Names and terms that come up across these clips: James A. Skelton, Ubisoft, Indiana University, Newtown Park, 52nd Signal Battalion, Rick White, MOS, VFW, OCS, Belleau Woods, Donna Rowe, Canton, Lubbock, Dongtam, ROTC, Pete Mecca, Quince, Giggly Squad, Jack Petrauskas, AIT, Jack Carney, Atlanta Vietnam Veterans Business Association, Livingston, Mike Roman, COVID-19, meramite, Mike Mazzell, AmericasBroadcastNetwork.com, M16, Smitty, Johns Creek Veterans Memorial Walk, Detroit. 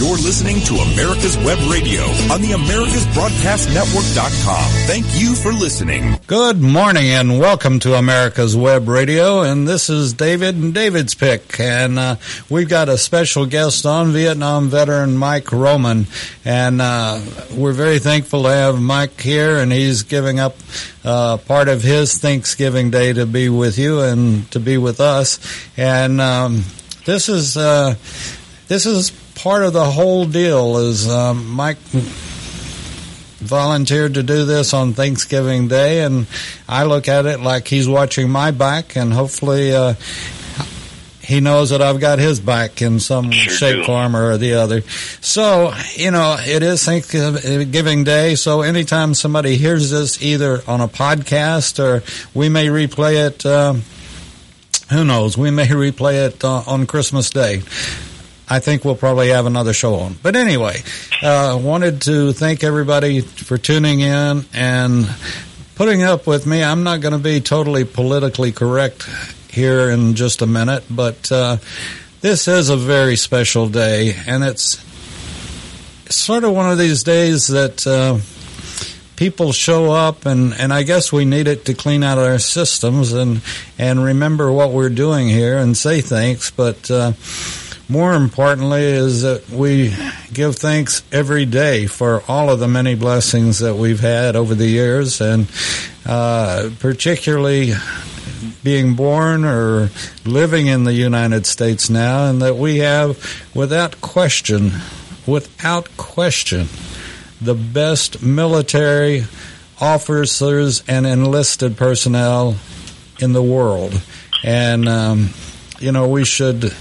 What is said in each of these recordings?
You're listening to America's Web Radio on the AmericasBroadcastNetwork.com. Thank you for listening. Good morning and welcome to America's Web Radio. And this is David and David's Pick. And we've got a special guest on, Vietnam veteran Mike Roman. And we're very thankful to have Mike here. And he's giving up part of his Thanksgiving Day to be with you and to be with us. And this is part of the whole deal is Mike volunteered to do this on Thanksgiving Day, and I look at it like he's watching my back, and hopefully he knows that I've got his back in some shape, form, or the other. So, you know, it is Thanksgiving Day, so anytime somebody hears this either on a podcast or we may replay it, who knows, we may replay it on Christmas Day. I think we'll probably have another show on. But anyway, wanted to thank everybody for tuning in and putting up with me. I'm not going to be totally politically correct here in just a minute, but this is a very special day, and it's sort of one of these days that people show up, and I guess we need it to clean out our systems and remember what we're doing here and say thanks, but more importantly is that we give thanks every day for all of the many blessings that we've had over the years, and particularly being born or living in the United States now, and that we have, without question, the best military officers and enlisted personnel in the world. And, you know, we should,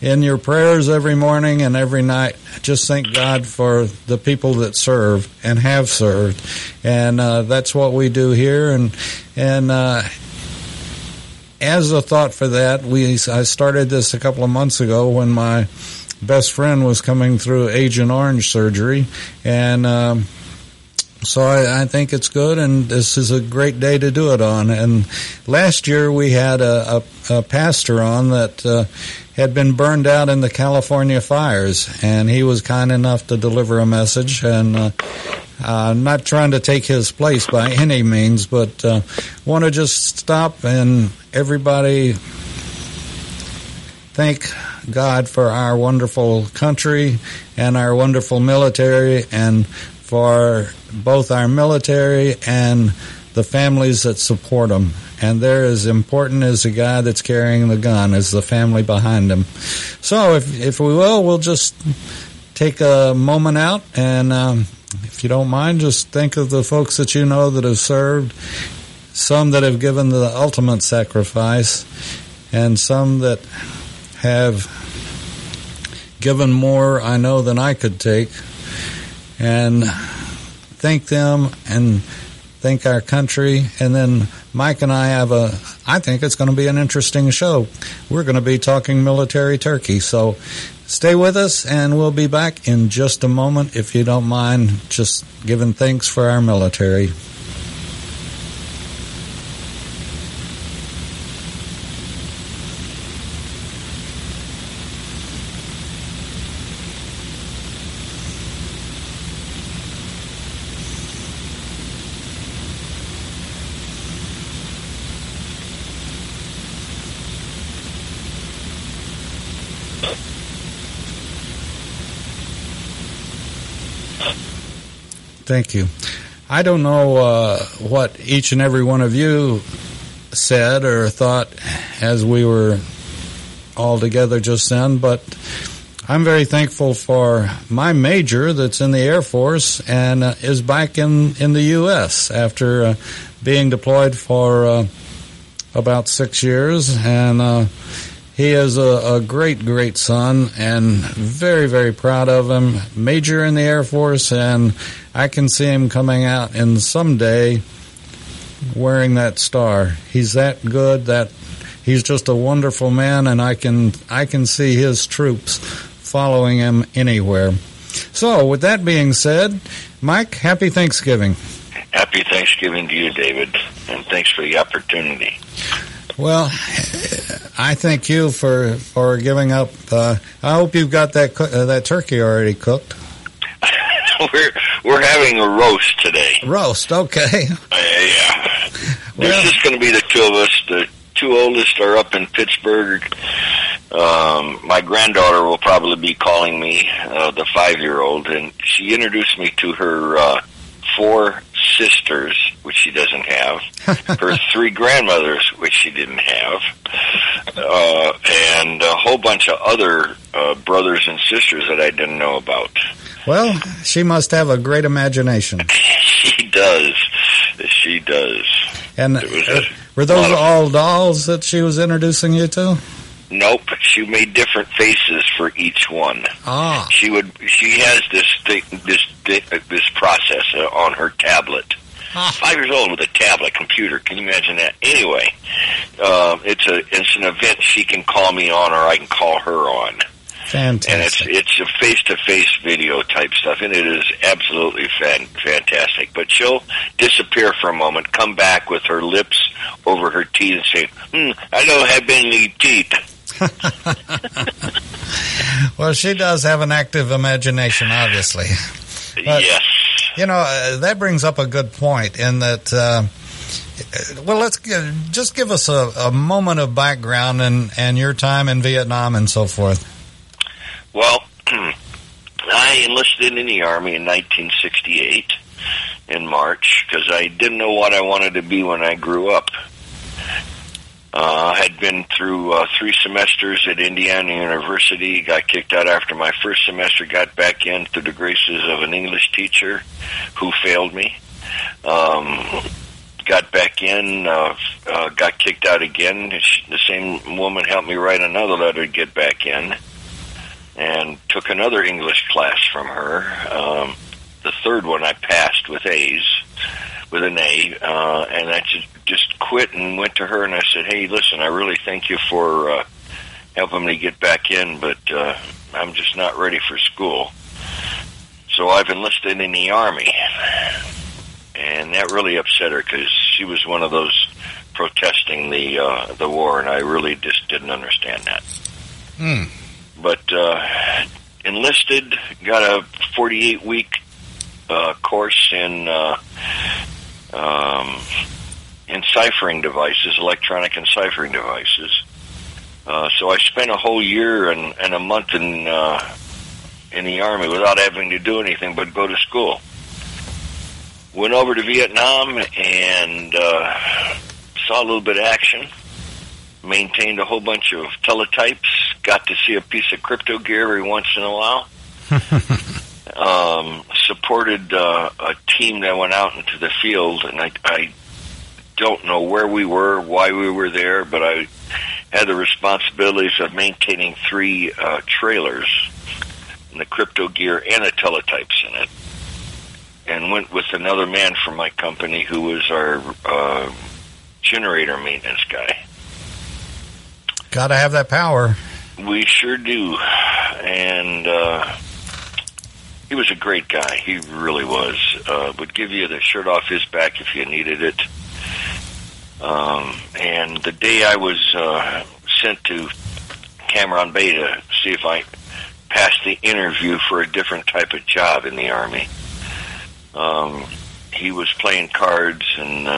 in your prayers every morning and every night, just thank God for the people that serve and have served. And that's what we do here. And as a thought for that, I started this a couple of months ago when my best friend was coming through Agent Orange surgery. And so I think it's good, and this is a great day to do it on. And last year we had a pastor on that had been burned out in the California fires, and he was kind enough to deliver a message. And I'm not trying to take his place by any means, but want to just stop and everybody thank God for our wonderful country and our wonderful military, and for both our military and the families that support them. And they're as important as the guy that's carrying the gun, as the family behind him. So if we will, we'll just take a moment out, and if you don't mind, just think of the folks that you know that have served, some that have given the ultimate sacrifice, and some that have given more, I know, than I could take. And thank them and thank our country. And then Mike and I have I think it's going to be an interesting show. We're going to be talking military turkey. So stay with us, and we'll be back in just a moment, if you don't mind, just giving thanks for our military. Thank you. I don't know what each and every one of you said or thought as we were all together just then, but I'm very thankful for my major that's in the Air Force and is back in the U.S. after being deployed for about 6 years. And he is a great, great son, and very, very proud of him. Major in the Air Force, and I can see him coming out in someday wearing that star. He's that good, that he's just a wonderful man, and I can see his troops following him anywhere. So, with that being said, Mike, happy Thanksgiving. Happy Thanksgiving to you, David, and thanks for the opportunity. Well, I thank you for giving up. I hope you've got that turkey already cooked. We're having a roast today. Roast, okay. Yeah. There's just going to be the two of us. The two oldest are up in Pittsburgh. My granddaughter will probably be calling me, the 5-year-old, and she introduced me to her 4 sisters, which she doesn't have, her 3 grandmothers, which she didn't have, and a whole bunch of other brothers and sisters that I didn't know about. Well, she must have a great imagination. She does. She does. And were those all dolls that she was introducing you to? Nope. She made different faces for each one. Ah. She has this process on her tablet. Ah. 5 years old with a tablet computer. Can you imagine that? Anyway, it's an event she can call me on, or I can call her on. Fantastic. And it's a face-to-face video type stuff, and it is absolutely fantastic. But she'll disappear for a moment, come back with her lips over her teeth and say, I don't have any teeth. Well, she does have an active imagination, obviously. But, yes. You know, that brings up a good point in that... well, let's just give us a moment of background and your time in Vietnam and so forth. Well, I enlisted in the Army in 1968 in March because I didn't know what I wanted to be when I grew up. I had been through 3 semesters at Indiana University, got kicked out after my first semester, got back in through the graces of an English teacher who failed me. Got back in, got kicked out again. The same woman helped me write another letter to get back in. And took another English class from her. The third one I passed with an A, and I just quit and went to her and I said, hey, listen, I really thank you for helping me get back in, but I'm just not ready for school. So I've enlisted in the Army. And that really upset her because she was one of those protesting the war, and I really just didn't understand that. Hmm. But enlisted, got a 48-week course in ciphering devices, electronic and ciphering devices. So I spent a whole year and a month in the Army without having to do anything but go to school. Went over to Vietnam and saw a little bit of action. Maintained a whole bunch of teletypes, got to see a piece of crypto gear every once in a while, supported a team that went out into the field, and I don't know where we were, why we were there, but I had the responsibilities of maintaining 3 trailers, and the crypto gear and the teletypes in it, and went with another man from my company who was our generator maintenance guy. Got to have that power. We sure do. And he was a great guy. He really was. Would give you the shirt off his back if you needed it. And the day I was sent to Cameron Bay to see if I passed the interview for a different type of job in the Army, he was playing cards and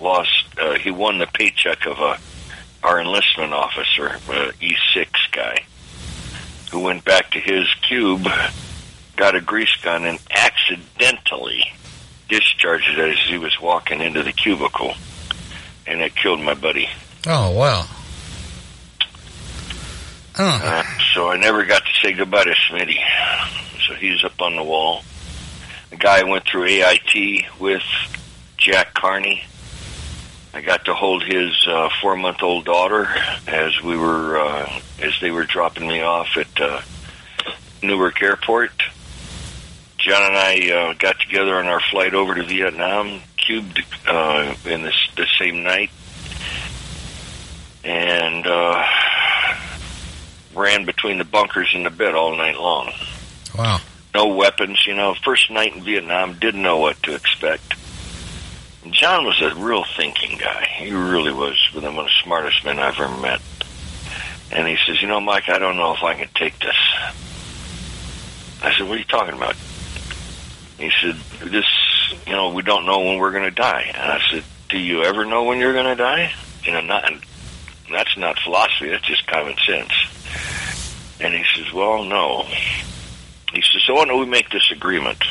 lost. He won the paycheck of our enlistment officer, E6 guy, who went back to his cube, got a grease gun, and accidentally discharged it as he was walking into the cubicle, and it killed my buddy. Oh, wow. So I never got to say goodbye to Smitty. So he's up on the wall. The guy I went through AIT with, Jack Carney, I got to hold his 4-month-old daughter as we were as they were dropping me off at Newark Airport. John and I got together on our flight over to Vietnam, cubed in the same night, and ran between the bunkers and the bed all night long. Wow! No weapons, you know. First night in Vietnam, didn't know what to expect. John was a real thinking guy. He really was one of the smartest men I've ever met. And he says, you know, Mike, I don't know if I can take this. I said, what are you talking about? He said, this, you know, we don't know when we're going to die. And I said, do you ever know when you're going to die? You know, that's not philosophy. That's just common sense. And he says, well, no. He says, so why don't we make this agreement?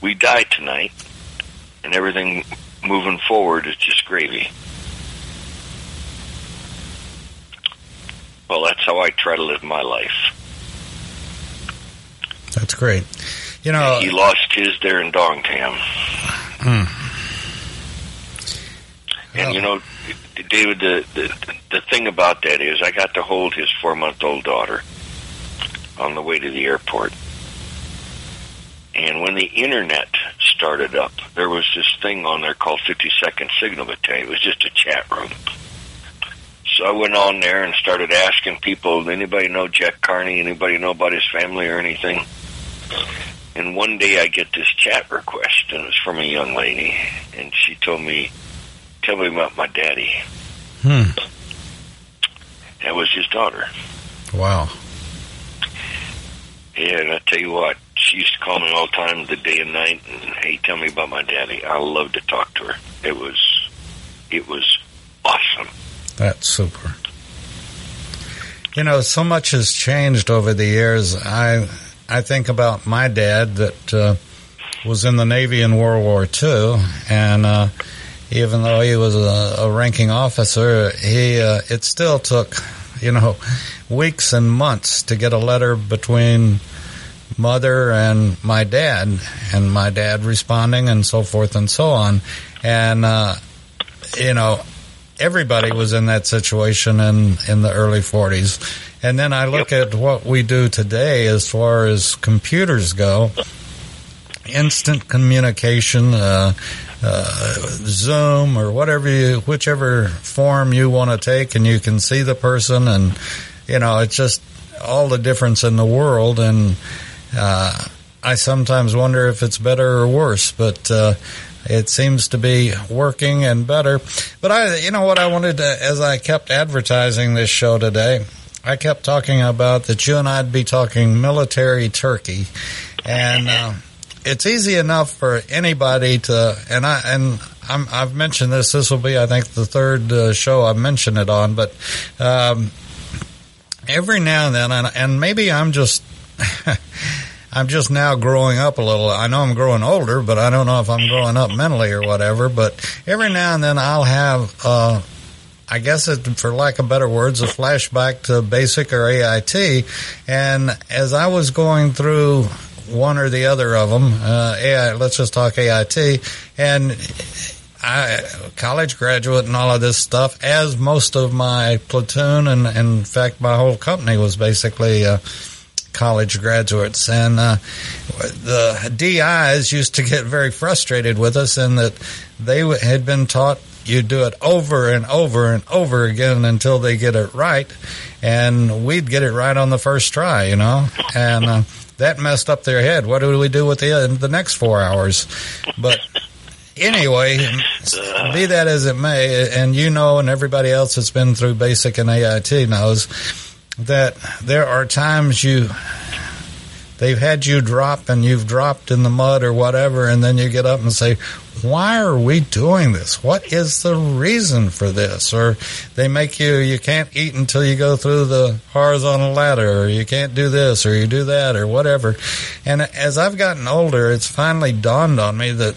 We die tonight, and everything moving forward is just gravy. Well, that's how I try to live my life. That's great. You know, and he lost his there in Dongtam. And you know, David, the thing about that is, I got to hold his 4-month-old daughter on the way to the airport. And when the internet started up, there was this thing on there called 52nd Signal Battalion. It was just a chat room. So I went on there and started asking people, anybody know Jack Carney? Anybody know about his family or anything? And one day I get this chat request, and it was from a young lady. And she told me, tell me about my daddy. That was his daughter. Wow. Yeah, and I tell you what, she used to call me all the time, the day and night, and, hey, tell me about my daddy. I loved to talk to her. It was awesome. That's super. You know, so much has changed over the years. I think about my dad that was in the Navy in World War II, and even though he was a ranking officer, he it still took, you know, weeks and months to get a letter between mother and my dad responding and so forth and so on. And, you know, everybody was in that situation in the early 40s. And then I look at what we do today as far as computers go, instant communication, Zoom or whatever whichever form you want to take, and you can see the person, and, you know, it's just all the difference in the world. And I sometimes wonder if it's better or worse, but it seems to be working and better. But you know what I wanted to, as I kept advertising this show today, I kept talking about that you and I'd be talking military turkey, and it's easy enough for anybody to, I've mentioned this. This will be, I think, the third show I've mentioned it on, but every now and then, and maybe I'm just. I'm just now growing up a little. I know I'm growing older, but I don't know if I'm growing up mentally or whatever. But every now and then I'll have, I guess it, for lack of better words, a flashback to BASIC or AIT. And as I was going through one or the other of them, let's just talk AIT, and college graduate and all of this stuff, as most of my platoon and in fact my whole company was basically college graduates. And the DIs used to get very frustrated with us in that they had been taught you do it over and over and over again until they get it right, and we'd get it right on the first try, you know, and that messed up their head. What do we do with the next 4 hours? But anyway, be that as it may, and you know, and everybody else that's been through BASIC and AIT knows that there are times they've had you drop and you've dropped in the mud or whatever, and then you get up and say, why are we doing this? What is the reason for this? Or they make you can't eat until you go through the horizontal ladder, or you can't do this, or you do that, or whatever. And as I've gotten older, it's finally dawned on me that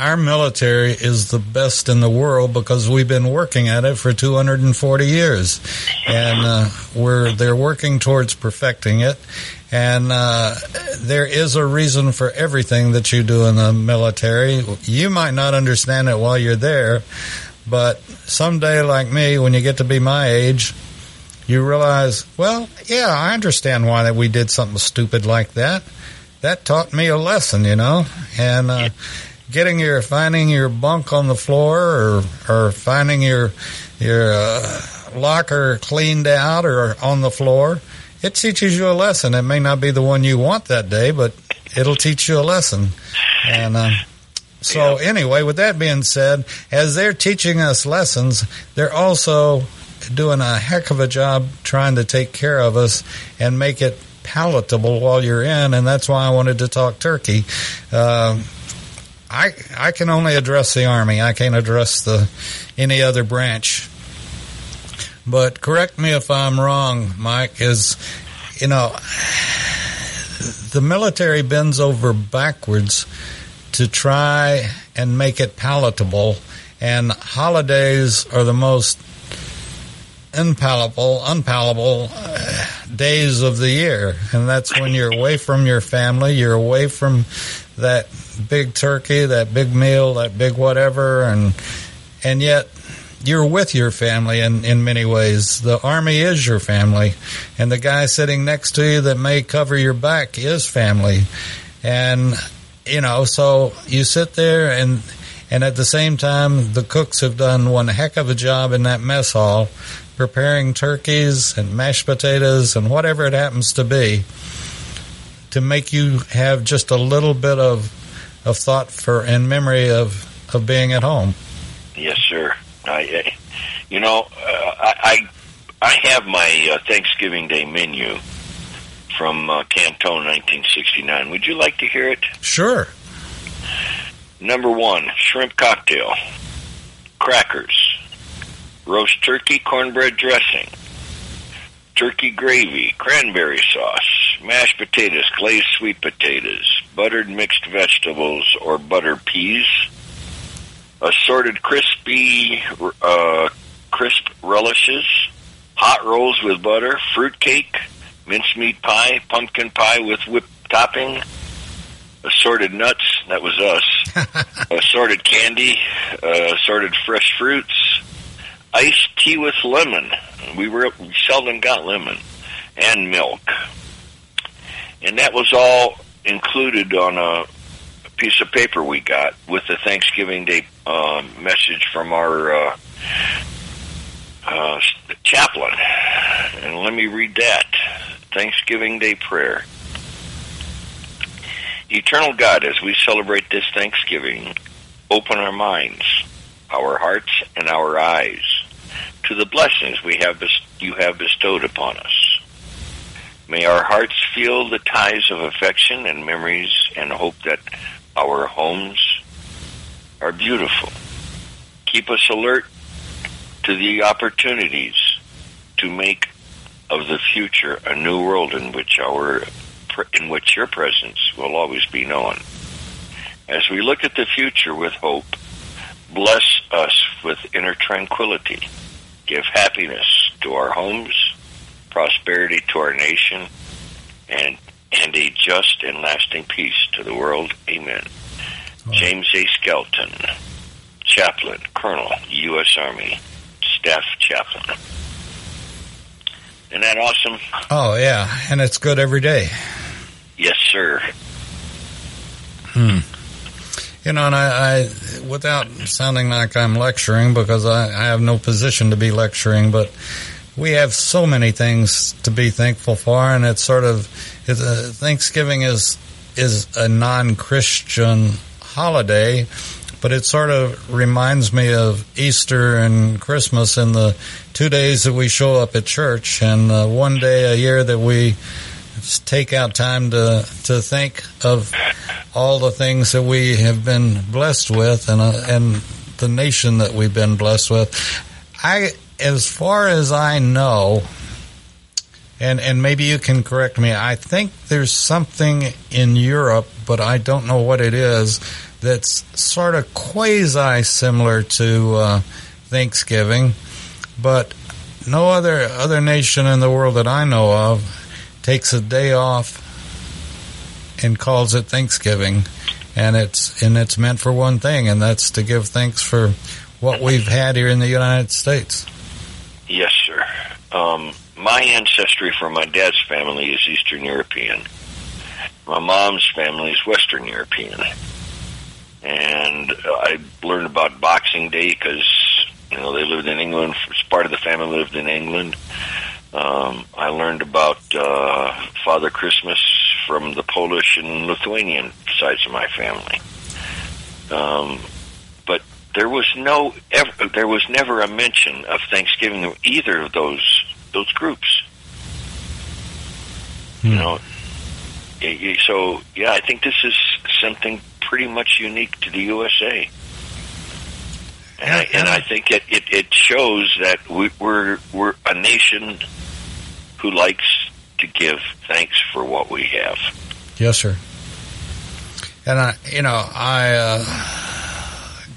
our military is the best in the world because we've been working at it for 240 years. And they're working towards perfecting it. And there is a reason for everything that you do in the military. You might not understand it while you're there, but someday, like me, when you get to be my age, you realize, well, yeah, I understand why that we did something stupid like that. That taught me a lesson, you know. And finding your bunk on the floor, or finding your locker cleaned out or on the floor it teaches you a lesson. It may not be the one you want that day, but it'll teach you a lesson. And so anyway, with that being said, as they're teaching us lessons, they're also doing a heck of a job trying to take care of us and make it palatable while you're in, and that's why I wanted to talk turkey. I can only address the Army. I can't address any other branch. But correct me if I'm wrong, Mike, the military bends over backwards to try and make it palatable, and holidays are the most unpalatable days of the year, and that's when you're away from your family, you're away from that big turkey, that big meal, that big whatever, and yet you're with your family in many ways. The Army is your family, and the guy sitting next to you that may cover your back is family. And, so you sit there, and at the same time, the cooks have done one heck of a job in that mess hall preparing turkeys and mashed potatoes and whatever it happens to be to make you have just a little bit of thought for and memory of being at home. Yes, sir. I have my Thanksgiving Day menu from Canton, 1969. Would you like to hear it? Sure. Number 1, shrimp cocktail, crackers, roast turkey, cornbread dressing, turkey gravy, cranberry sauce, mashed potatoes, glazed sweet potatoes, buttered mixed vegetables or butter peas, assorted crisp relishes, hot rolls with butter, fruitcake, mincemeat pie, pumpkin pie with whipped topping, assorted nuts, that was us, assorted candy, assorted fresh fruits, iced tea with lemon. We seldom got lemon, and milk. And that was all included on a piece of paper we got with the Thanksgiving Day message from our chaplain. And let me read that. Thanksgiving Day prayer. Eternal God, as we celebrate this Thanksgiving, open our minds, our hearts, and our eyes to the blessings you have bestowed upon us. May our hearts feel the ties of affection and memories, and hope that our homes are beautiful. Keep us alert to the opportunities to make of the future a new world in which your presence will always be known. As we look at the future with hope, bless us with inner tranquility. Give happiness to our homes, prosperity to our nation, and a just and lasting peace to the world. Amen. Oh. James A. Skelton, Chaplain, Colonel, U.S. Army, Staff Chaplain. Isn't that awesome? Oh, yeah, and it's good every day. Yes, sir. And I, without sounding like I'm lecturing, because I have no position to be lecturing, but we have so many things to be thankful for, and Thanksgiving is a non-Christian holiday, but it sort of reminds me of Easter and Christmas in the 2 days that we show up at church, and one day a year that we take out time to think of all the things that we have been blessed with and the nation that we've been blessed with. As far as I know, and maybe you can correct me, I think there's something in Europe, but I don't know what it is, that's sort of quasi-similar to Thanksgiving, but no other nation in the world that I know of takes a day off and calls it Thanksgiving, and it's meant for one thing, and that's to give thanks for what we've had here in the United States. Yes, sir. My ancestry from my dad's family is Eastern European. My mom's family is Western European. And I learned about Boxing Day because, they lived in England. Part of the family lived in England. I I learned about Father Christmas from the Polish and Lithuanian sides of my family. But there was never a mention of Thanksgiving of either of those groups. You know, so yeah, I think this is something pretty much unique to the USA, and I think it shows that we're a nation who likes to give thanks for what we have. Yes, sir. And I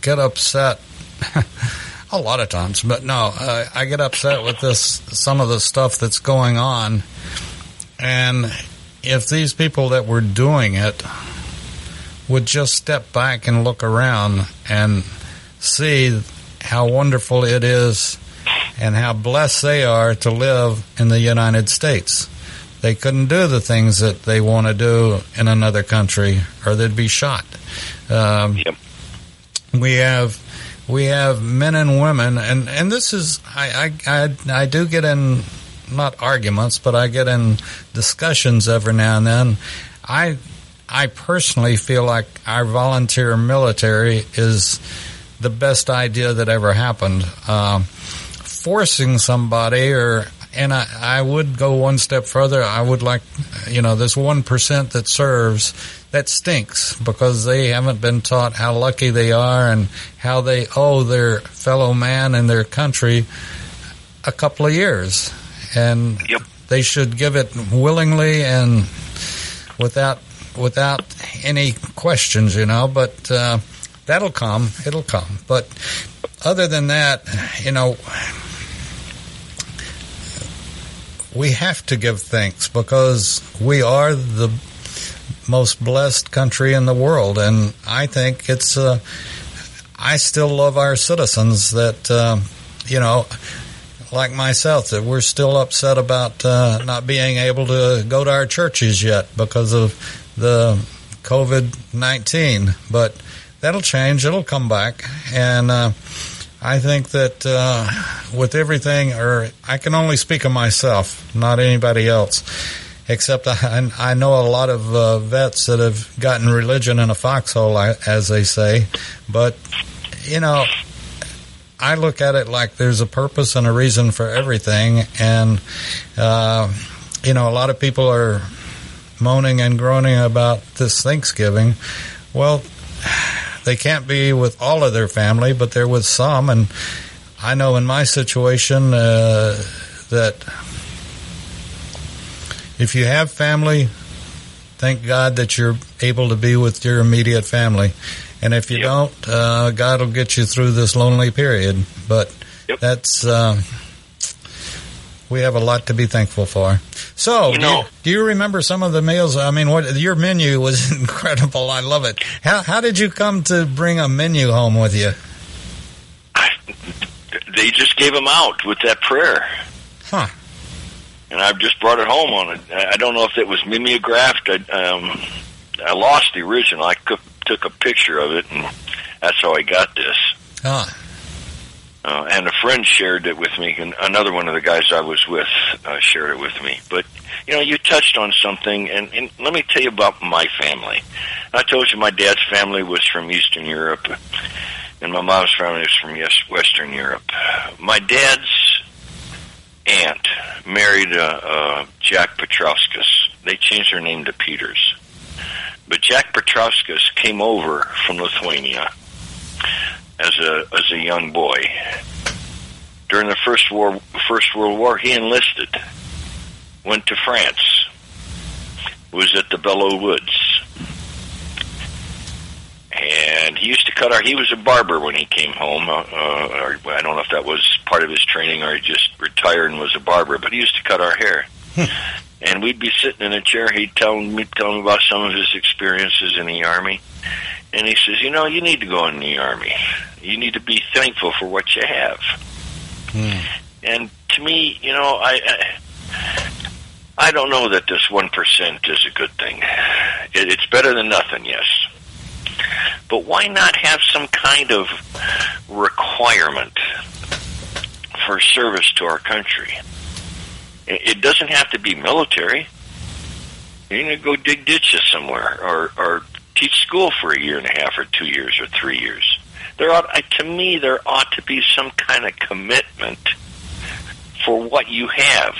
get upset a lot of times, but no, I get upset with some of the stuff that's going on. And if these people that were doing it would just step back and look around and see how wonderful it is and how blessed they are to live in the United States. They couldn't do the things that they want to do in another country, or they'd be shot. Yep. We have men and women, and this is I do get in. Not arguments, but I get in discussions every now and then. I personally feel like our volunteer military is the best idea that ever happened. Forcing somebody, I would go one step further. I would like, this 1% that serves, that stinks because they haven't been taught how lucky they are and how they owe their fellow man and their country a couple of years. And yep. They should give it willingly and without any questions, But that'll come. It'll come. But other than that, we have to give thanks because we are the most blessed country in the world. And I think it's I still love our citizens that, like myself, that we're still upset about not being able to go to our churches yet because of the COVID-19. But that'll change. It'll come back. And I think that with everything, I can only speak of myself, not anybody else, except I know a lot of vets that have gotten religion in a foxhole, as they say. But, I look at it like there's a purpose and a reason for everything. And, a lot of people are moaning and groaning about this Thanksgiving. Well, they can't be with all of their family, but they're with some. And I know in my situation that if you have family, thank God that you're able to be with your immediate family. And if you yep. don't, God will get you through this lonely period. But yep. that's we have a lot to be thankful for. So, do you remember some of the meals? I mean, your menu was incredible. I love it. How did you come to bring a menu home with you? They just gave them out with that prayer. Huh. And I've just brought it home on it. I don't know if it was mimeographed. I lost the original. I took a picture of it, and that's how I got this. And a friend shared it with me, and another one of the guys I was with shared it with me. But, you touched on something, and let me tell you about my family. I told you my dad's family was from Eastern Europe, and my mom's family was from Western Europe. My dad's aunt married Jack Petrauskas. They changed her name to Peters. But Jack Petrauskas came over from Lithuania as a young boy. During the First World War, he enlisted, went to France, was at the Belleau Woods, and he used to he was a barber when he came home. Or I don't know if that was part of his training or he just retired and was a barber, but he used to cut our hair. And we'd be sitting in a chair. He'd tell me about some of his experiences in the Army. And he says, you need to go in the Army. You need to be thankful for what you have. And to me, I don't know that this 1% is a good thing. It's better than nothing, yes. But why not have some kind of requirement for service to our country? It doesn't have to be military. You're going to go dig ditches somewhere or teach school for 1.5 years or 2 years or 3 years. To me, there ought to be some kind of commitment for what you have.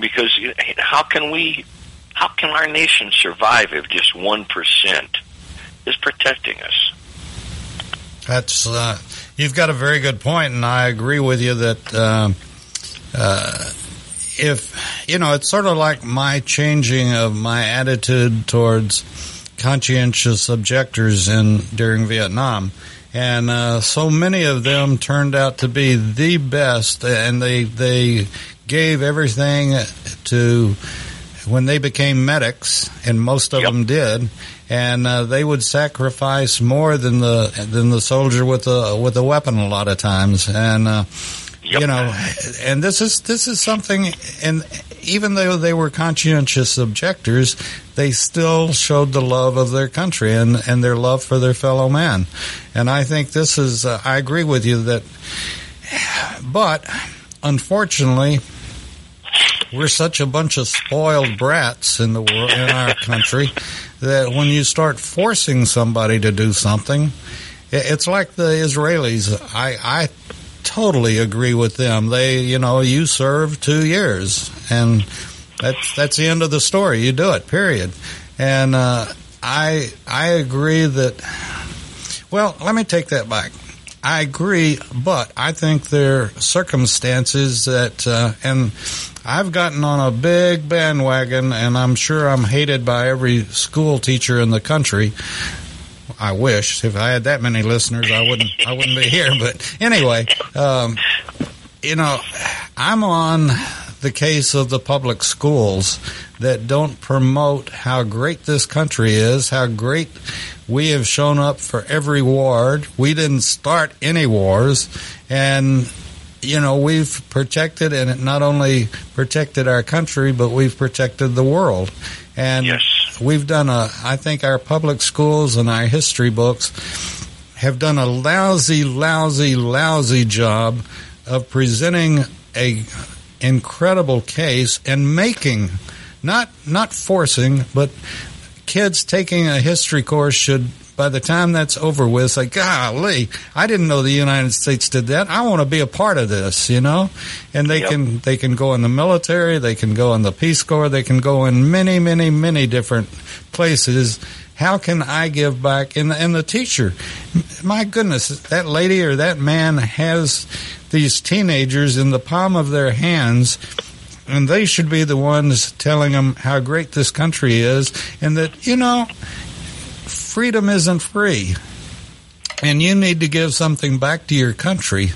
Because how can our nation survive if just 1% is protecting us? That's you've got a very good point, and I agree with you that if you know, it's sort of like my changing of my attitude towards conscientious objectors during Vietnam, and so many of them turned out to be the best, and they gave everything to when they became medics, and most of them did. And they would sacrifice more than the soldier with a weapon a lot of times. And you know, and this is something. And even though they were conscientious objectors, they still showed the love of their country and their love for their fellow man. And I think this is. I agree with you that, but unfortunately, we're such a bunch of spoiled brats in the world, in our country, that when you start forcing somebody to do something, it's like the Israelis. I totally agree with them. They, you know, you serve 2 years, and that's the end of the story. You do it, period. And I agree that. Well, let me take that back. I agree, but I think there are circumstances that, and I've gotten on a big bandwagon, and I'm sure I'm hated by every school teacher in the country. I wish if I had that many listeners, I wouldn't be here. But anyway, you know, I'm on the case of the public schools that don't promote how great this country is, how great we have shown up for every ward. We didn't start any wars, and you know, we've protected, and it not only protected our country, but we've protected the world. And we've done I think our public schools and our history books have done a lousy, lousy, lousy job of presenting a incredible case and making, not forcing, but kids taking a history course should, by the time that's over with, say, golly, I didn't know the United States did that. I want to be a part of this, you know? And they can go in the military, they can go in the Peace Corps, they can go in many, many, many different places. How can I give back? And the teacher, my goodness, that lady or that man has these teenagers in the palm of their hands, and they should be the ones telling them how great this country is, and that, you know, freedom isn't free, and you need to give something back to your country,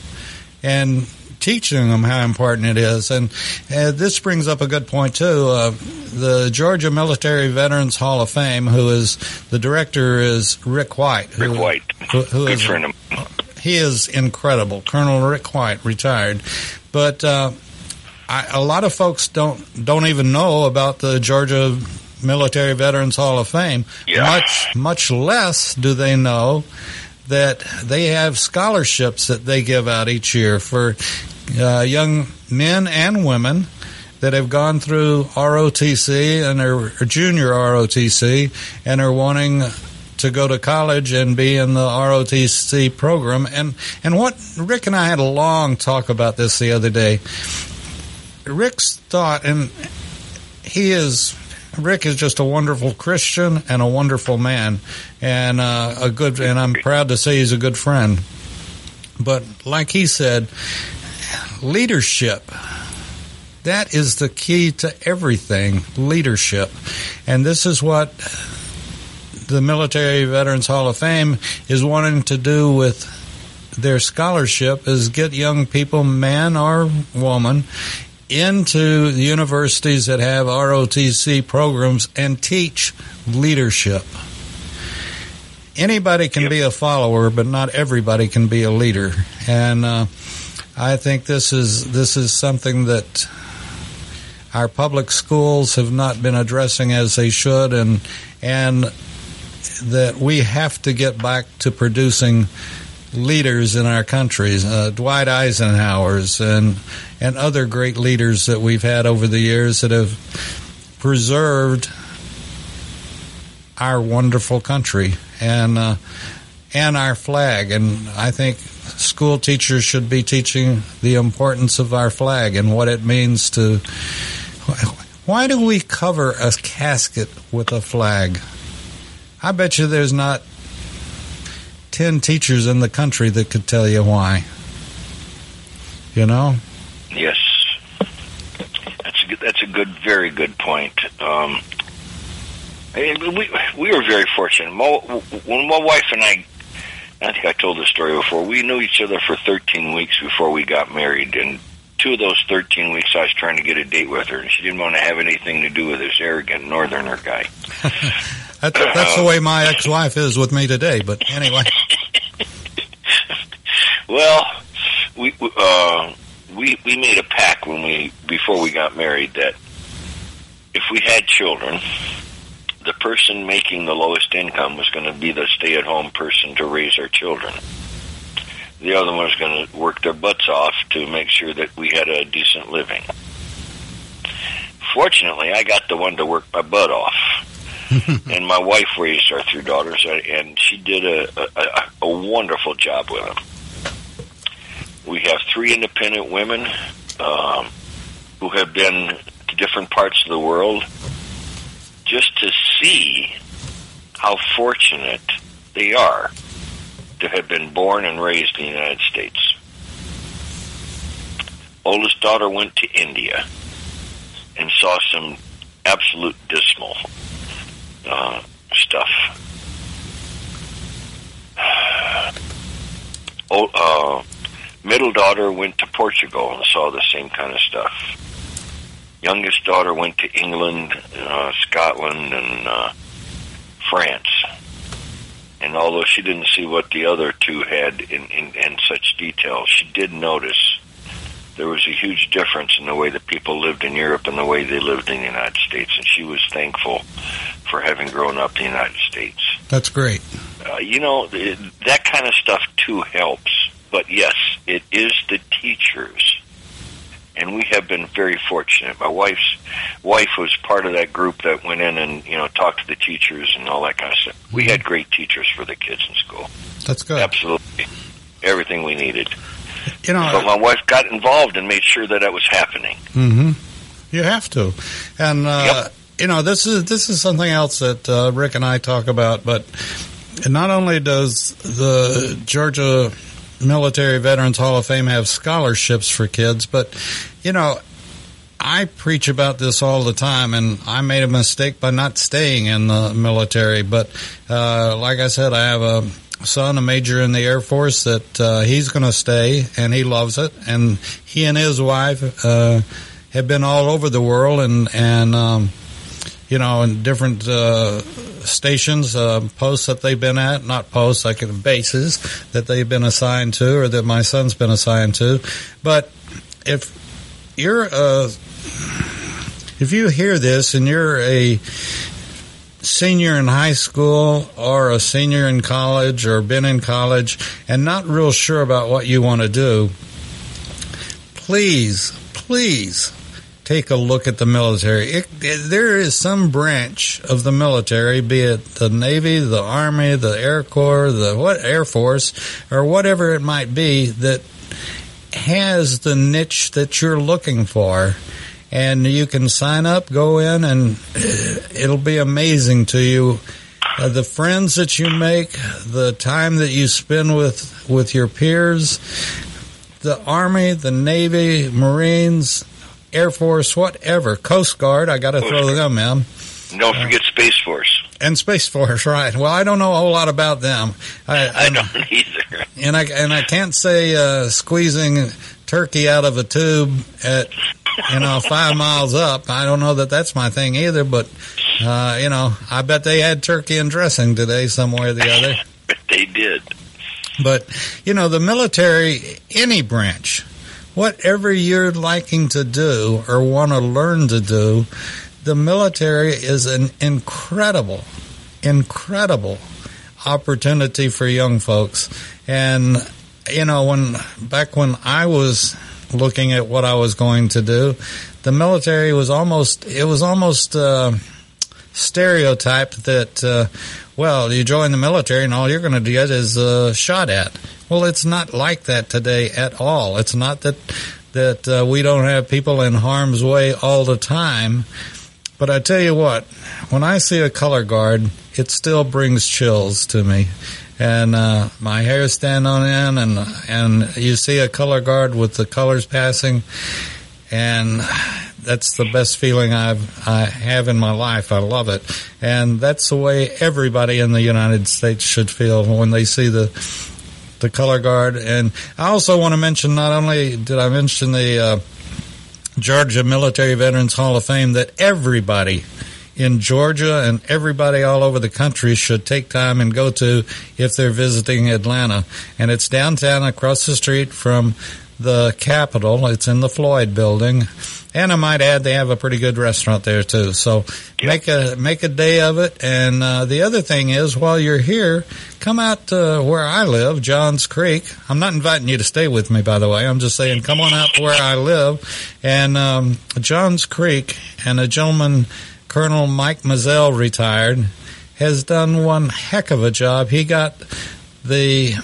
and teaching them how important it is. And this brings up a good point, too. The Georgia Military Veterans Hall of Fame, the director is Rick White. Good friend of mine. He is incredible. Colonel Rick White, retired. But a lot of folks don't even know about the Georgia Military Veterans Hall of Fame. Yeah. Much less do they know that they have scholarships that they give out each year for young men and women that have gone through ROTC and are junior ROTC and are wanting to go to college and be in the ROTC program. And what Rick and I had a long talk about this the other day. Rick's thought, and Rick is just a wonderful Christian and a wonderful man, and and I'm proud to say he's a good friend. But like he said, leadership, that is the key to everything, leadership. And this is what the Military Veterans Hall of Fame is wanting to do with their scholarship, is get young people, man or woman, into the universities that have ROTC programs and teach leadership. Anybody can be a follower, but not everybody can be a leader. And I think this is something that our public schools have not been addressing as they should, and that we have to get back to producing leaders in our country, Dwight Eisenhower's and other great leaders that we've had over the years that have preserved our wonderful country and our flag. And I think school teachers should be teaching the importance of our flag and what it means to... Why do we cover a casket with a flag? I bet you there's not 10 teachers in the country that could tell you why. You know? Yes. That's a good, very good point. I mean, we were very fortunate. When my wife and I think I told this story before, we knew each other for 13 weeks before we got married, and 2 of those 13 weeks I was trying to get a date with her, and she didn't want to have anything to do with this arrogant northerner guy. That's the way my ex-wife is with me today, but anyway. Well, we made a pact before we got married that if we had children, the person making the lowest income was going to be the stay-at-home person to raise our children. The other one was going to work their butts off to make sure that we had a decent living. Fortunately, I got the one to work my butt off. And my wife raised our 3 daughters, and she did a wonderful job with them. We have 3 independent women who have been to different parts of the world just to see how fortunate they are to have been born and raised in the United States. Oldest daughter went to India and saw some absolute dismal stuff. Middle daughter went to Portugal and saw the same kind of stuff. Youngest daughter went to England, Scotland, and France. And although she didn't see what the other 2 had in such detail, she did notice there was a huge difference in the way that people lived in Europe and the way they lived in the United States, and she was thankful for having grown up in the United States. That's great. That kind of stuff, too, helps. But, yes, it is the teachers, and we have been very fortunate. My wife was part of that group that went in and, talked to the teachers and all that kind of stuff. We had great teachers for the kids in school. That's good. Absolutely. Everything we needed. But my wife got involved and made sure that was happening. Mm-hmm. You have to. And, yep. This is something else that Rick and I talk about, but not only does the Georgia Military Veterans Hall of Fame have scholarships for kids, but, I preach about this all the time, and I made a mistake by not staying in the military. But like I said, I have a son, a major in the Air Force, that he's going to stay, and he loves it. And he and his wife have been all over the world and in different stations, posts that they've been at, not posts, like bases that they've been assigned to or that my son's been assigned to. But if you're if you hear this and you're a senior in high school or a senior in college or been in college and not real sure about what you want to do, please take a look at the military. There is some branch of the military, be it the Navy, the Army, the Air Corps, Air Force, or whatever it might be, that has the niche that you're looking for. And you can sign up, go in, and it'll be amazing to you. The friends that you make, the time that you spend with your peers, the Army, the Navy, Marines, Air Force, whatever, Coast Guard, I got to throw them in. Don't forget Space Force. And Space Force, right. Well, I don't know a whole lot about them. I don't either. And I can't say squeezing turkey out of a tube at 5 miles up. I don't know that that's my thing either, but I bet they had turkey and dressing today some way or the other. They did. But the military, any branch, whatever you're liking to do or want to learn to do, the military is an incredible opportunity for young folks. And, you know, back when I was looking at what I was going to do, the military was almost stereotype that, well, you join the military and all you're going to get is shot at. Well, it's not like that today at all. It's not that we don't have people in harm's way all the time. But I tell you what, when I see a color guard, it still brings chills to me. And my hair stand on end, and you see a color guard with the colors passing, and that's the best feeling I have in my life. I love it. And that's the way everybody in the United States should feel when they see the color guard. And I also want to mention, not only did I mention the Georgia Military Veterans Hall of Fame, that everybody in Georgia and everybody all over the country should take time and go to if they're visiting Atlanta. And it's downtown across the street from the Capitol. It's in the Floyd Building. And I might add, they have a pretty good restaurant there too. So make a day of it. And the other thing is, while you're here, come out to where I live, Johns Creek. I'm not inviting you to stay with me, by the way. I'm just saying come on out to where I live. And Johns Creek, and a gentleman, Colonel Mike Mazzell, retired, has done one heck of a job. He got the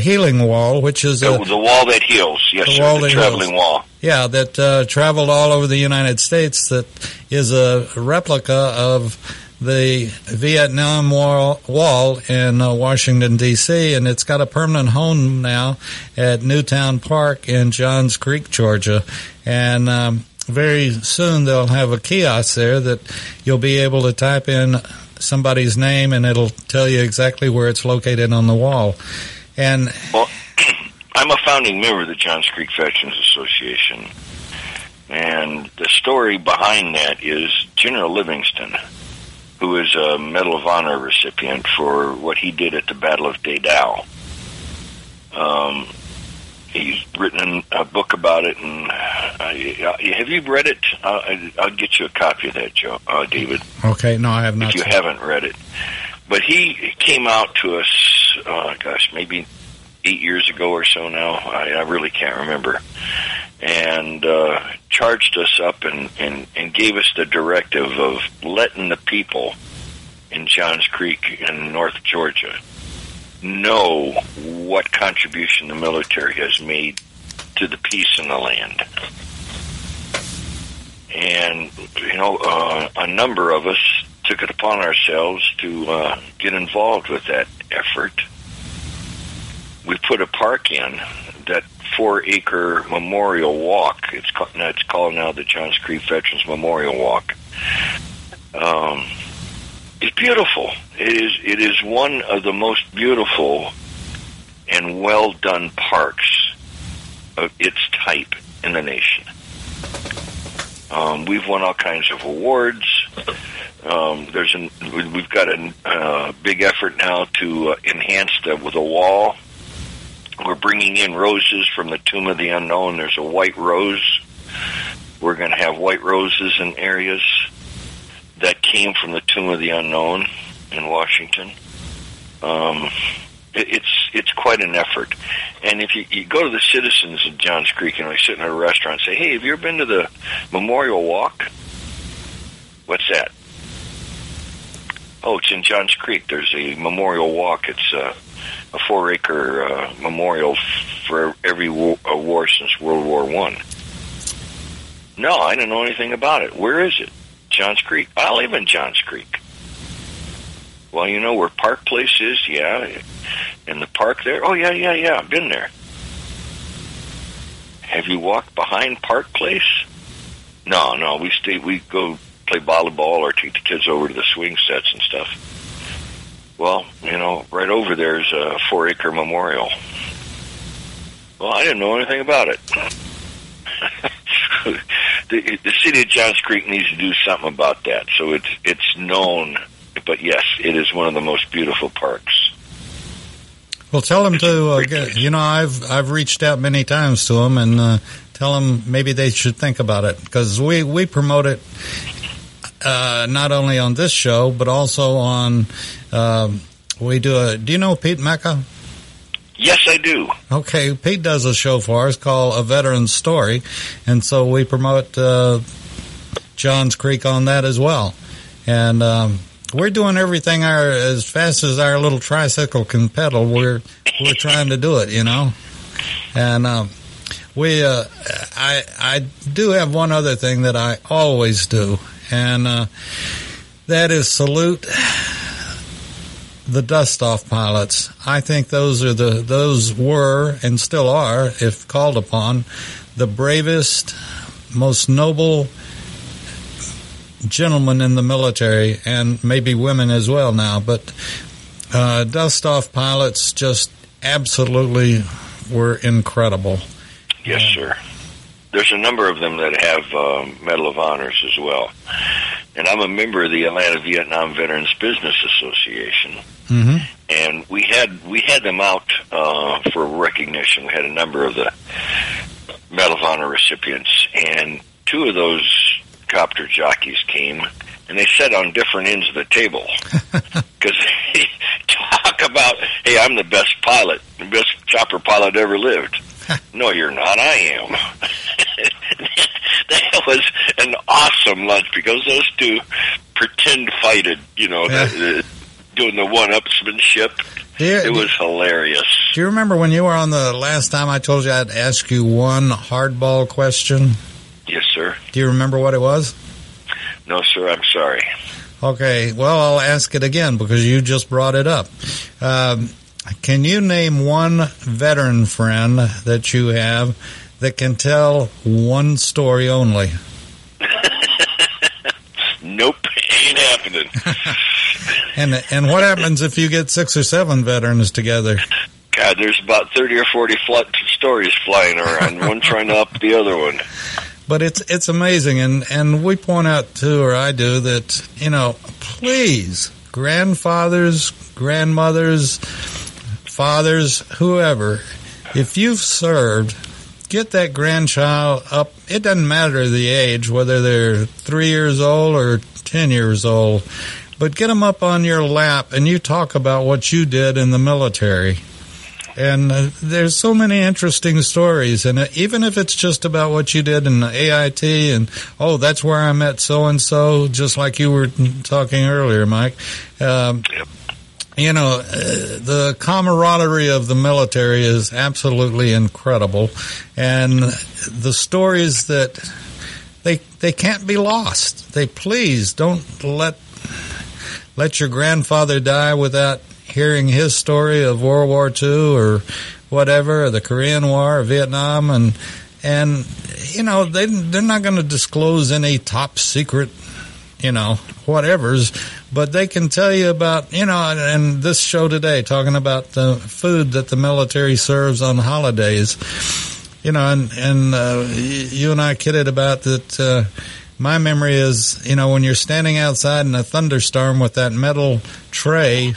healing wall, which is the wall that heals. Yes, the, sir, wall the that traveling heals. Wall. Yeah, that traveled all over the United States. That is a replica of the Vietnam Wall in Washington, D.C., and it's got a permanent home now at Newtown Park in Johns Creek, Georgia. And very soon they'll have a kiosk there that you'll be able to type in somebody's name, and it'll tell you exactly where it's located on the wall. And well, I'm a founding member of the Johns Creek Veterans Association, and the story behind that is General Livingston, who is a Medal of Honor recipient for what he did at the Battle of Daydow. He's written a book about it, and have you read it? I'll get you a copy of that, Joe, David. Okay, no, I have not. If you haven't read it. But he came out to us, maybe 8 years ago or so now. I really can't remember. And charged us up and gave us the directive of letting the people in Johns Creek in North Georgia know what contribution the military has made to the peace in the land. And, you know, a number of us took it upon ourselves to get involved with that effort. We put a park in, that 4-acre memorial walk. It's called now the Johns Creek Veterans Memorial Walk. It's beautiful. It is one of the most beautiful and well-done parks of its type in the nation. We've won all kinds of awards. We've got a big effort now to enhance that with a wall. We're bringing in roses from the Tomb of the Unknown. There's a white rose. We're going to have white roses in areas that came from the Tomb of the Unknown in Washington. It's quite an effort. And if you go to the citizens of Johns Creek and they sit in a restaurant and say, hey, have you ever been to the Memorial Walk? What's that? Oh, it's in Johns Creek. There's a memorial walk. It's a 4-acre memorial for every war since World War I. No, I don't know anything about it. Where is it? Johns Creek. I live in Johns Creek. Well, you know where Park Place is? Yeah. And the park there? Oh, yeah. I've been there. Have you walked behind Park Place? No. We go play volleyball or take the kids over to the swing sets and stuff. Well, you know, right over there is a 4-acre memorial. Well, I didn't know anything about it. The city of Johns Creek needs to do something about that, so it's known. But yes, it is one of the most beautiful parks. Well, tell them to you know, I've reached out many times to them, and tell them maybe they should think about it, because we promote it not only on this show, but also on, do you know Pete Mecca? Yes, I do. Okay, Pete does a show for us called A Veteran's Story, and so we promote Johns Creek on that as well. And we're doing everything as fast as our little tricycle can pedal. We're trying to do it, you know. And I do have one other thing that I always do, and that is salute the dust-off pilots. I think those were and still are, if called upon, the bravest, most noble gentlemen in the military, and maybe women as well now. But dust-off pilots just absolutely were incredible. Yes, sir. There's a number of them that have Medal of Honors as well. And I'm a member of the Atlanta Vietnam Veterans Business Association. Mm-hmm. And we had them out for recognition. We had a number of the Medal of Honor recipients. And two of those copter jockeys came, and they sat on different ends of the table. Because they talk about, hey, I'm the best pilot, the best chopper pilot ever lived. No, you're not. I am. That was an awesome lunch, because those two pretend fighted, you know, doing the one-upsmanship. It was hilarious. Do you remember when you were on the last time I told you I'd ask you one hardball question? Yes, sir. Do you remember what it was? No, sir. I'm sorry. Okay. Well, I'll ask it again because you just brought it up. Can you name one veteran friend that you have that can tell one story only? Nope, ain't happening. And what happens if you get 6 or 7 veterans together? God, there's about 30 or 40 stories flying around, one trying to up the other one. But it's amazing, and we point out too, or I do, that, you know, please, grandfathers, grandmothers, fathers, whoever, if you've served, get that grandchild up. It doesn't matter the age, whether they're 3 years old or 10 years old, but get them up on your lap and you talk about what you did in the military. And there's so many interesting stories, and even if it's just about what you did in the AIT and, oh, that's where I met so-and-so, just like you were talking earlier, Mike. You know, the camaraderie of the military is absolutely incredible, and the stories that they can't be lost. They please don't let your grandfather die without hearing his story of World War II or whatever, or the Korean War or Vietnam, and you know, they're not going to disclose any top secret, you know, whatever's, but they can tell you about, you know, and this show today talking about the food that the military serves on holidays, you know, and you and I kidded about that. My memory is, you know, when you're standing outside in a thunderstorm with that metal tray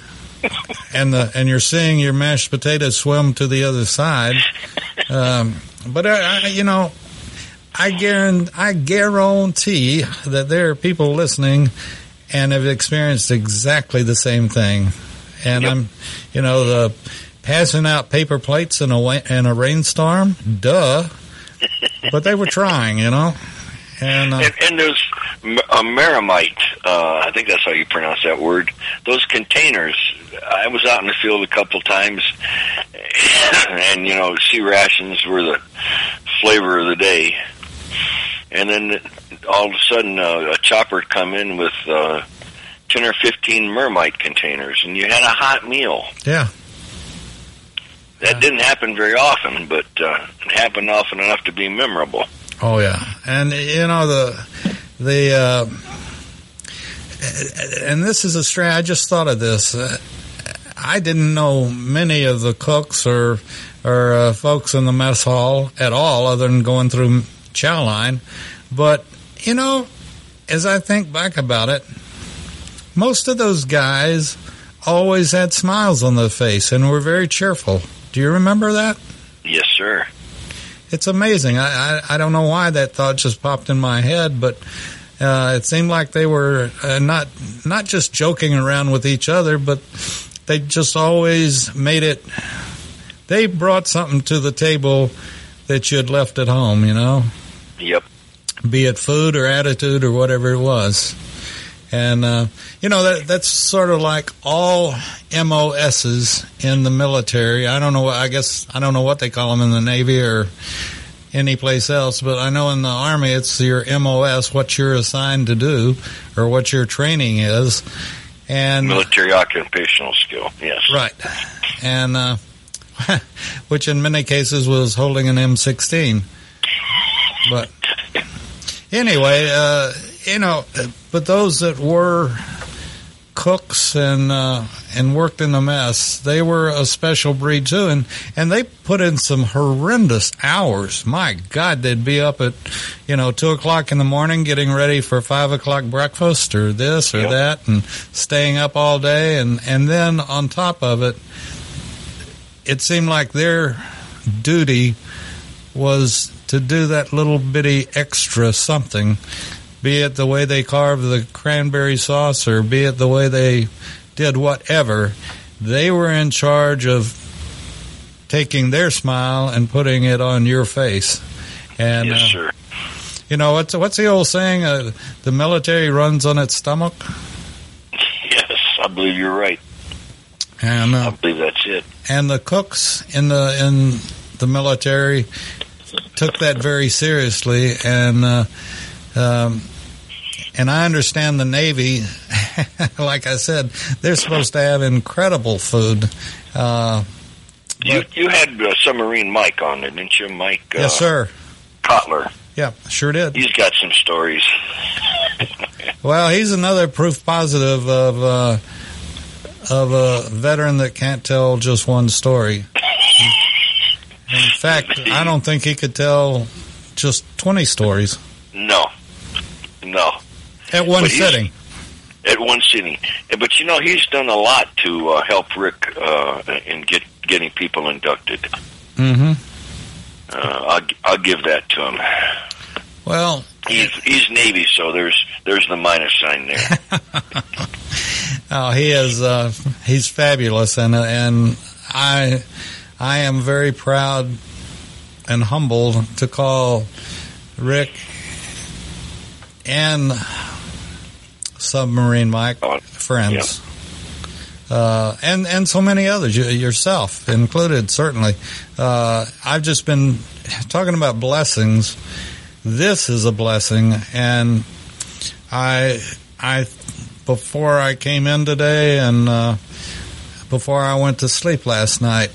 and you're seeing your mashed potatoes swim to the other side, but you know, I guarantee that there are people listening and have experienced exactly the same thing. And yep. I'm, you know, the passing out paper plates in a rainstorm, duh. But they were trying, you know. And there's meramite, I think that's how you pronounce that word, those containers. I was out in the field a couple times, and, you know, sea rations were the flavor of the day. And then all of a sudden, a chopper come in with 10 or 15 meramite containers, and you had a hot meal. Yeah. That didn't happen very often, but it happened often enough to be memorable. Oh, yeah. And, you know, and this is a I just thought of this. I didn't know many of the cooks or folks in the mess hall at all, other than going through chow line. But, you know, as I think back about it, most of those guys always had smiles on their face and were very cheerful. Do you remember that? Yes, sir. It's amazing. I don't know why that thought just popped in my head, but It seemed like they were not just joking around with each other, but they just always made it. They brought something to the table that you had left at home, you know? Yep. Be it food or attitude or whatever it was. And, you know, that's sort of like all MOSs in the military. I don't know what they call them in the Navy or any place else, but I know in the Army it's your MOS, what you're assigned to do or what your training is. And military occupational skill, yes. Right. And which in many cases was holding an M16. But anyway, you know, but those that were cooks and worked in the mess, they were a special breed too, and they put in some horrendous hours. My God, they'd be up at 2:00 in the morning getting ready for 5:00 breakfast or this or that, and staying up all day, and then on top of it, it seemed like their duty was to do that little bitty extra something. Be it the way they carved the cranberry sauce or be it the way they did whatever, they were in charge of taking their smile and putting it on your face. And, yes, sir. You know, what's the old saying, the military runs on its stomach? Yes, I believe you're right. And I believe that's it. And the cooks in the military took that very seriously, and I understand the Navy, like I said, they're supposed to have incredible food. You had Submarine Mike on there, didn't you, Mike? Yes, sir. Kotler. Yeah, sure did. He's got some stories. Well, he's another proof positive of a veteran that can't tell just one story. In fact, I don't think he could tell just 20 stories. No. At one sitting. But, you know, he's done a lot to help Rick in getting people inducted. Mm-hmm. I'll give that to him. Well, he's Navy, so there's the minus sign there. Oh, he is. He's fabulous, and I am very proud and humbled to call Rick and Submarine Mike friends, and so many others, yourself included, certainly. I've just been talking about blessings. This is a blessing, and I before I came in today and before I went to sleep last night,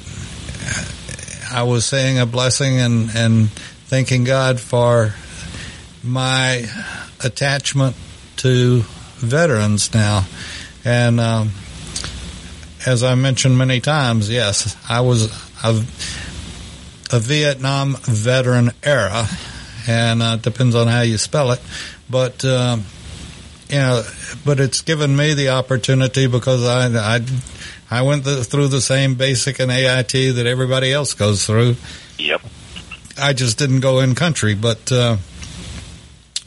I was saying a blessing and thanking God for my attachment to veterans now. And as I mentioned many times, yes, I was a Vietnam veteran era, and it depends on how you spell it, but but it's given me the opportunity because I went through the same basic and AIT that everybody else goes through. Yep. I just didn't go in country, but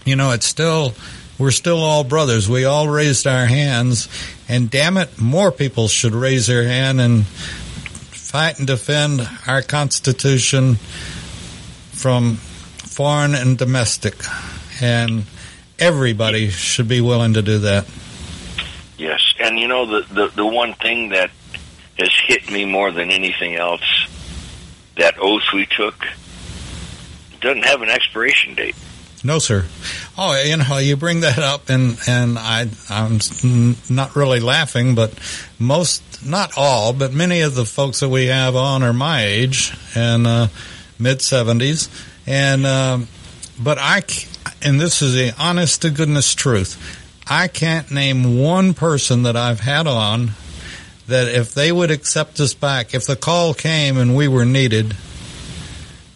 it's still, we're still all brothers. We all raised our hands, and damn it, more people should raise their hand and fight and defend our Constitution from foreign and domestic. And everybody should be willing to do that. Yes, and you know, the one thing that has hit me more than anything else, that oath we took doesn't have an expiration date. No, sir. Oh, you know, you bring that up, and I'm not really laughing, but not all, but many of the folks that we have on are my age and mid-70s, and but and this is the honest-to-goodness truth, I can't name one person that I've had on that if they would accept us back, if the call came and we were needed,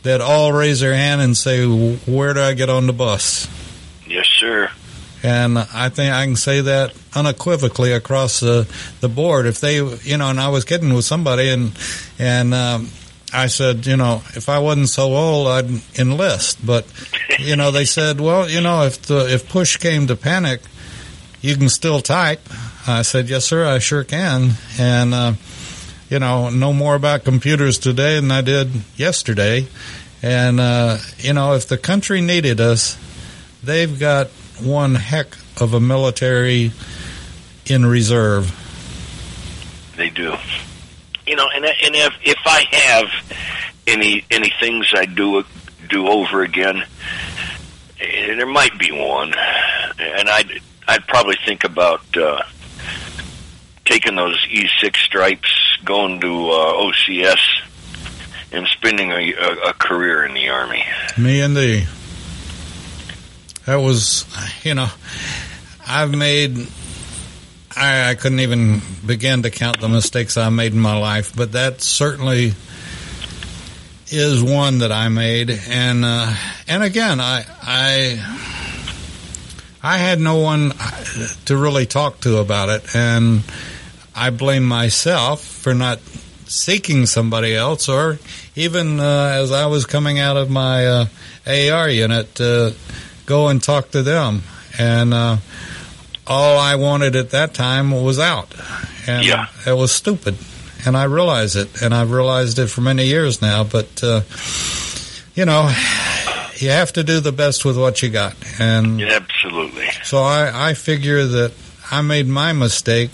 that all raise their hand and say, where do I get on the bus? Yes, sir. And I think I can say that unequivocally across the board. If they, and I was kidding with somebody, and I said, you know, if I wasn't so old, I'd enlist. But, you know, they said, well, you know, if push came to panic, you can still type. I said, yes, sir, I sure can. And, you know more about computers today than I did yesterday. And, you know, if the country needed us, they've got one heck of a military in reserve. They do. You know, and if I have any things I do over again, there might be one, and I'd probably think about taking those E6 stripes, going to OCS, and spending a career in the Army. Me and thee. That was, you know, I couldn't even begin to count the mistakes I made in my life, but that certainly is one that I made. And again, I had no one to really talk to about it, and I blame myself for not seeking somebody else, or even as I was coming out of my AAR unit, go and talk to them. And all I wanted at that time was out, and yeah. It was stupid, and I realize it, and I've realized it for many years now, but, you know, you have to do the best with what you got. And absolutely. So I figure that I made my mistake,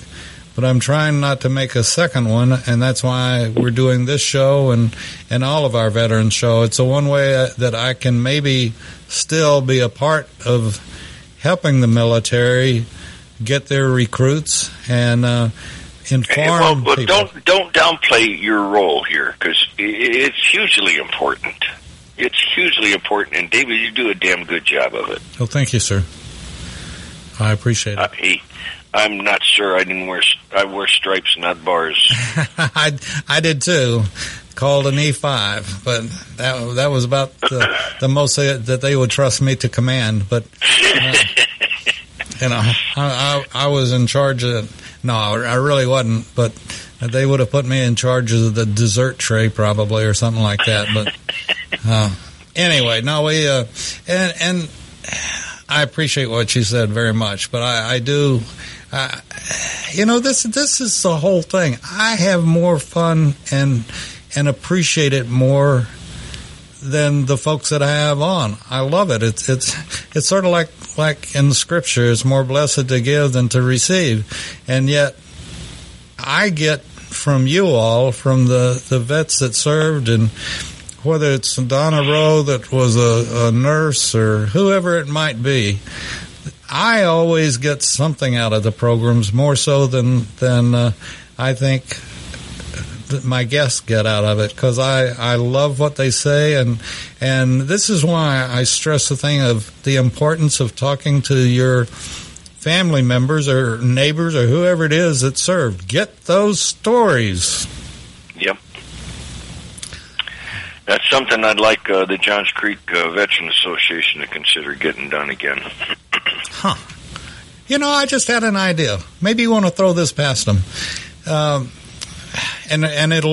but I'm trying not to make a second one, and that's why we're doing this show and all of our veterans show. It's the one way that I can maybe still be a part of helping the military get their recruits and inform people. Don't downplay your role here, because it's hugely important. It's hugely important, and David, you do a damn good job of it. Well, thank you, sir. I appreciate it. I'm not sure. I wore stripes, not bars. I did too. Called an E5, but that was about the most that they would trust me to command. But you know, I was in charge of. No, I really wasn't. But they would have put me in charge of the dessert tray, probably, or something like that. But anyway, no, we and I appreciate what you said very much. But I do. You know, this is the whole thing. I have more fun and appreciate it more than the folks that I have on. I love it. It's sort of like in Scripture, it's more blessed to give than to receive. And yet I get from you all, from the vets that served, and whether it's Donna Rowe that was a nurse or whoever it might be, I always get something out of the programs, more so than I think my guests get out of it, because I love what they say, and this is why I stress the thing of the importance of talking to your family members or neighbors or whoever it is that served. Get those stories. Yep. That's something I'd like the Johns Creek Veterans Association to consider getting done again. Huh. You know, I just had an idea. Maybe you want to throw this past them. And it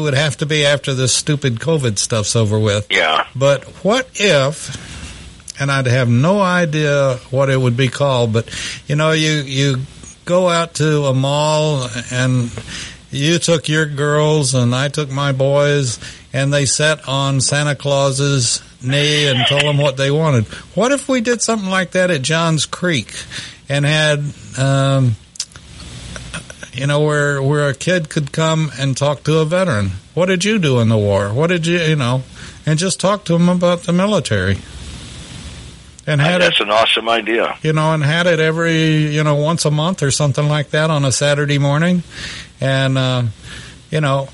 would have to be after this stupid COVID stuff's over with. Yeah. But what if, and I'd have no idea what it would be called, but, you know, you go out to a mall and you took your girls and I took my boys and they sat on Santa Claus's knee and told them what they wanted. What if we did something like that at Johns Creek and had... you know, where a kid could come and talk to a veteran. What did you do in the war? What did you know? And just talk to them about the military. And that's an awesome idea. You know, and had it every, you know, once a month or something like that on a Saturday morning. And, you know,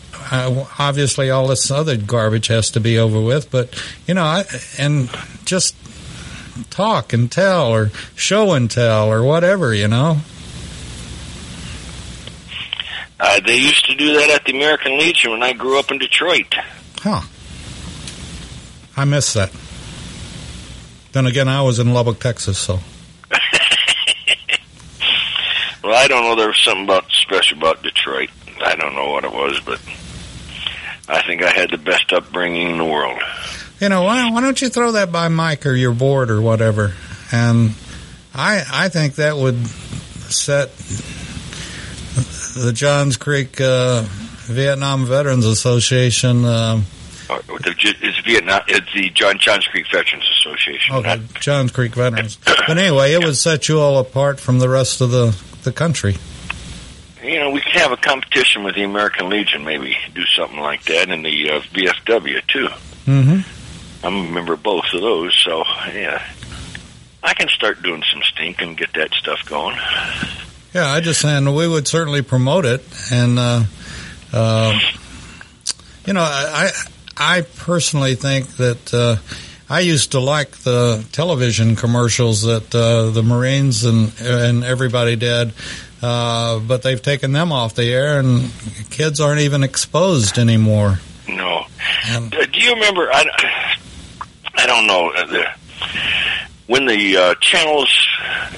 obviously all this other garbage has to be over with. But, you know, and just talk and tell or show and tell or whatever, you know. They used to do that at the American Legion when I grew up in Detroit. Huh. I miss that. Then again, I was in Lubbock, Texas, so. Well, I don't know. There was something special about Detroit. I don't know what it was, but I think I had the best upbringing in the world. You know, why don't you throw that by Mike or your board or whatever? And I think that would set the Johns Creek Vietnam Veterans Association. It's the Johns Creek Veterans Association. Okay, Johns Creek Veterans. But anyway, it would set you all apart from the rest of the country. You know, we could have a competition with the American Legion, maybe do something like that, and the VFW, too. Mm-hmm. I'm a member of both of those, so, yeah. I can start doing some stink and get that stuff going. Yeah, I just saying we would certainly promote it. And, you know, I personally think that I used to like the television commercials that the Marines and everybody did. But they've taken them off the air, and kids aren't even exposed anymore. No. Do you remember, I don't know, when the channels,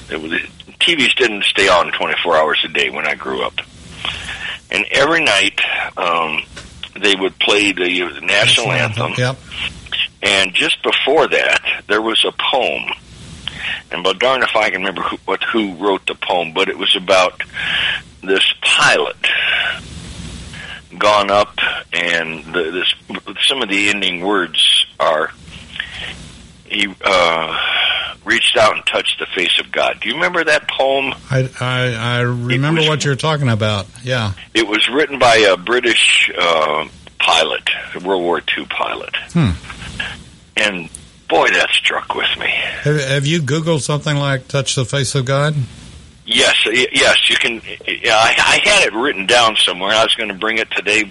the TVs didn't stay on 24 hours a day when I grew up. And every night they would play the national anthem. Yep. And just before that, there was a poem. And but darn if I can remember who wrote the poem, but it was about this pilot gone up, and some of the ending words are, he reached out and touched the face of God. Do you remember that poem? I remember what you're talking about, yeah. It was written by a British pilot, a World War II pilot. Hmm. And boy, that struck with me. Have you Googled something like "touch the face of God"? Yes, you can. Yeah, I had it written down somewhere. I was going to bring it today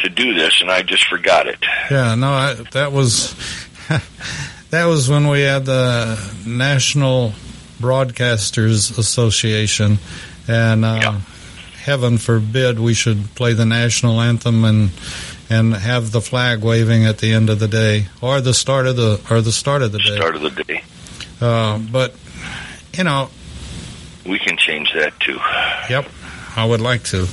to do this, and I just forgot it. Yeah, no, that was that was when we had the National Broadcasters Association, and yeah. Heaven forbid we should play the national anthem and have the flag waving at the end of the day, or the start of the day. Start of the day. But you know, we can change that too. Yep, I would like to.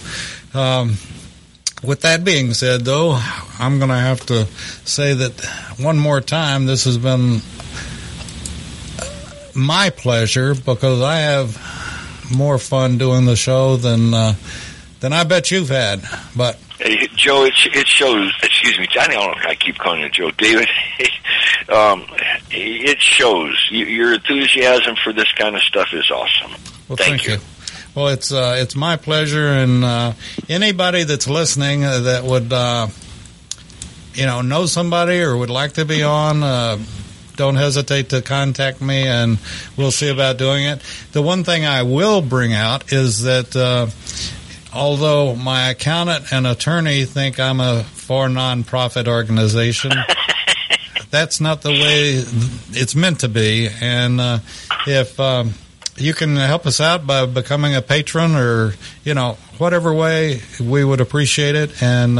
With that being said, though, I'm going to have to say that one more time. This has been my pleasure because I have more fun doing the show than I bet you've had, but. Hey, Joe, it shows. Excuse me, I don't know if I keep calling you Joe, David. It shows your enthusiasm for this kind of stuff is awesome. Well, thank you. Well, it's my pleasure, and anybody that's listening that would know somebody or would like to be on. Don't hesitate to contact me, and we'll see about doing it. The one thing I will bring out is that. Although my accountant and attorney think I'm for non-profit organization, that's not the way it's meant to be. And if you can help us out by becoming a patron or, whatever way, we would appreciate it. And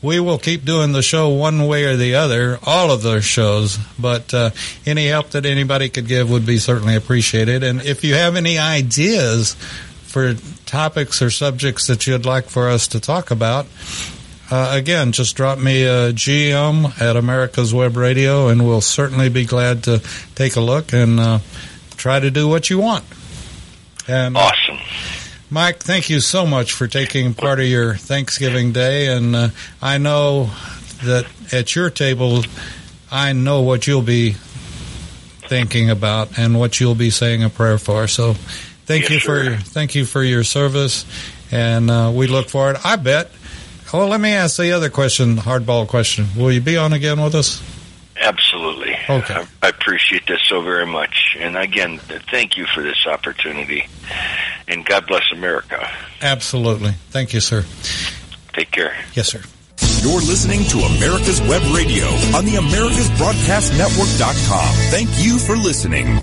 we will keep doing the show one way or the other, all of those shows. But any help that anybody could give would be certainly appreciated. And if you have any ideas for topics or subjects that you'd like for us to talk about, again, just drop me a GM at America's Web Radio, and we'll certainly be glad to take a look and try to do what you want. And, awesome. Mike, thank you so much for taking part of your Thanksgiving Day, and I know that at your table, I know what you'll be thinking about and what you'll be saying a prayer for, so... Thank you for your service, and we look forward. I bet. Well, let me ask the other question, hardball question. Will you be on again with us? Absolutely. Okay. I appreciate this so very much, and again, thank you for this opportunity, and God bless America. Absolutely. Thank you, sir. Take care. Yes, sir. You're listening to America's Web Radio on the AmericasBroadcastNetwork.com. Thank you for listening.